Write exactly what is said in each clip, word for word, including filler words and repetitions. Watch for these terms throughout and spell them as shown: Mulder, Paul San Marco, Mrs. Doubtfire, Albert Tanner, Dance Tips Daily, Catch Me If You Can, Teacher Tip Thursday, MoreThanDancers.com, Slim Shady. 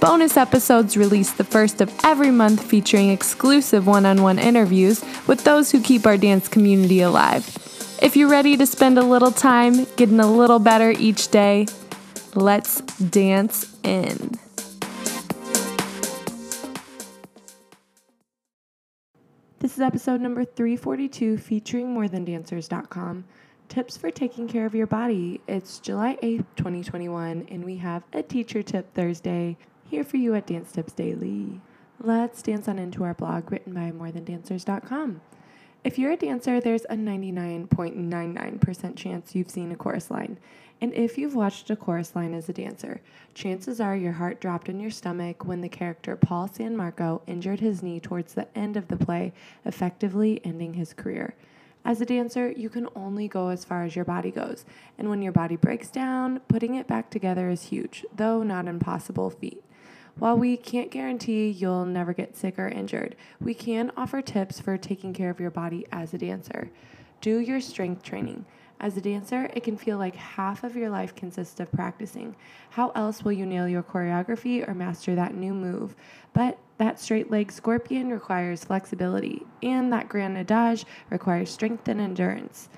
Bonus episodes released the first of every month featuring exclusive one-on-one interviews with those who keep our dance community alive. If you're ready to spend a little time getting a little better each day, let's dance in. This is episode number three forty-two featuring more than dancers dot com. Tips for taking care of your body. It's July eighth, twenty twenty-one, and we have a Teacher Tip Thursday here for you at Dance Tips Daily. Let's dance on into our blog written by more than dancers dot com. If you're a dancer, there's a ninety-nine point nine nine percent chance you've seen a chorus line. And if you've watched a chorus line as a dancer, chances are your heart dropped in your stomach when the character Paul San Marco injured his knee towards the end of the play, effectively ending his career. As a dancer, you can only go as far as your body goes, and when your body breaks down, putting it back together is huge, though not impossible feat. While we can't guarantee you'll never get sick or injured, we can offer tips for taking care of your body as a dancer. Do your strength training. As a dancer, it can feel like half of your life consists of practicing. How else will you nail your choreography or master that new move? But that straight leg scorpion requires flexibility, and that grand adage requires strength and endurance.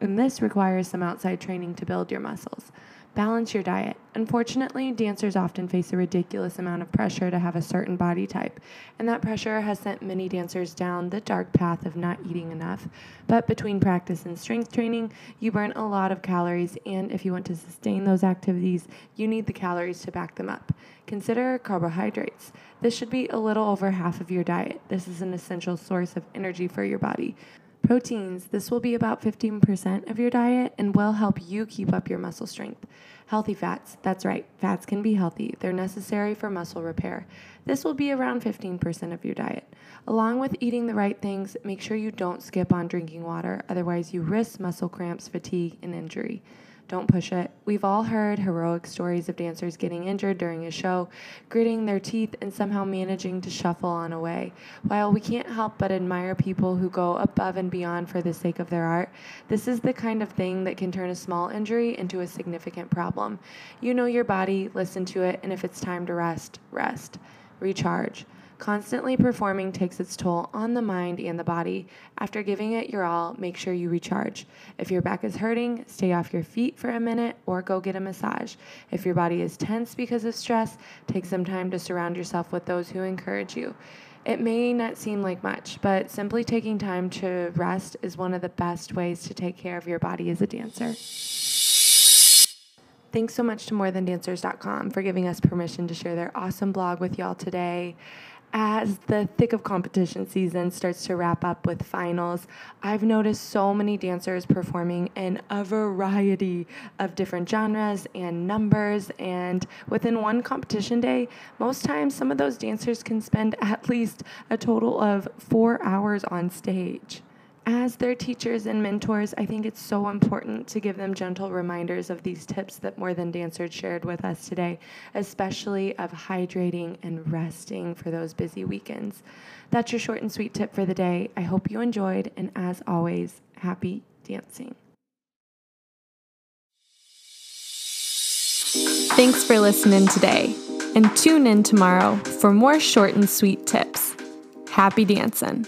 And this requires some outside training to build your muscles. Balance your diet. Unfortunately, dancers often face a ridiculous amount of pressure to have a certain body type, and that pressure has sent many dancers down the dark path of not eating enough. But between practice and strength training, you burn a lot of calories, and if you want to sustain those activities, you need the calories to back them up. Consider carbohydrates. This should be a little over half of your diet. This is an essential source of energy for your body. Proteins. This will be about fifteen percent of your diet and will help you keep up your muscle strength. Healthy fats. That's right. Fats can be healthy. They're necessary for muscle repair. This will be around fifteen percent of your diet. Along with eating the right things, make sure you don't skip on drinking water. Otherwise, you risk muscle cramps, fatigue, and injury. Don't push it. We've all heard heroic stories of dancers getting injured during a show, gritting their teeth, and somehow managing to shuffle on away. While we can't help but admire people who go above and beyond for the sake of their art, this is the kind of thing that can turn a small injury into a significant problem. You know your body, listen to it, and if it's time to rest, rest. Recharge. Constantly performing takes its toll on the mind and the body. After giving it your all, make sure you recharge. If your back is hurting, stay off your feet for a minute or go get a massage. If your body is tense because of stress, take some time to surround yourself with those who encourage you. It may not seem like much, but simply taking time to rest is one of the best ways to take care of your body as a dancer. Thanks so much to more than dancers dot com for giving us permission to share their awesome blog with y'all today. As the thick of competition season starts to wrap up with finals, I've noticed so many dancers performing in a variety of different genres and numbers, and within one competition day, most times some of those dancers can spend at least a total of four hours on stage. As their teachers and mentors, I think it's so important to give them gentle reminders of these tips that More Than Dancers shared with us today, especially of hydrating and resting for those busy weekends. That's your short and sweet tip for the day. I hope you enjoyed, and as always, happy dancing. Thanks for listening today, and tune in tomorrow for more short and sweet tips. Happy dancing.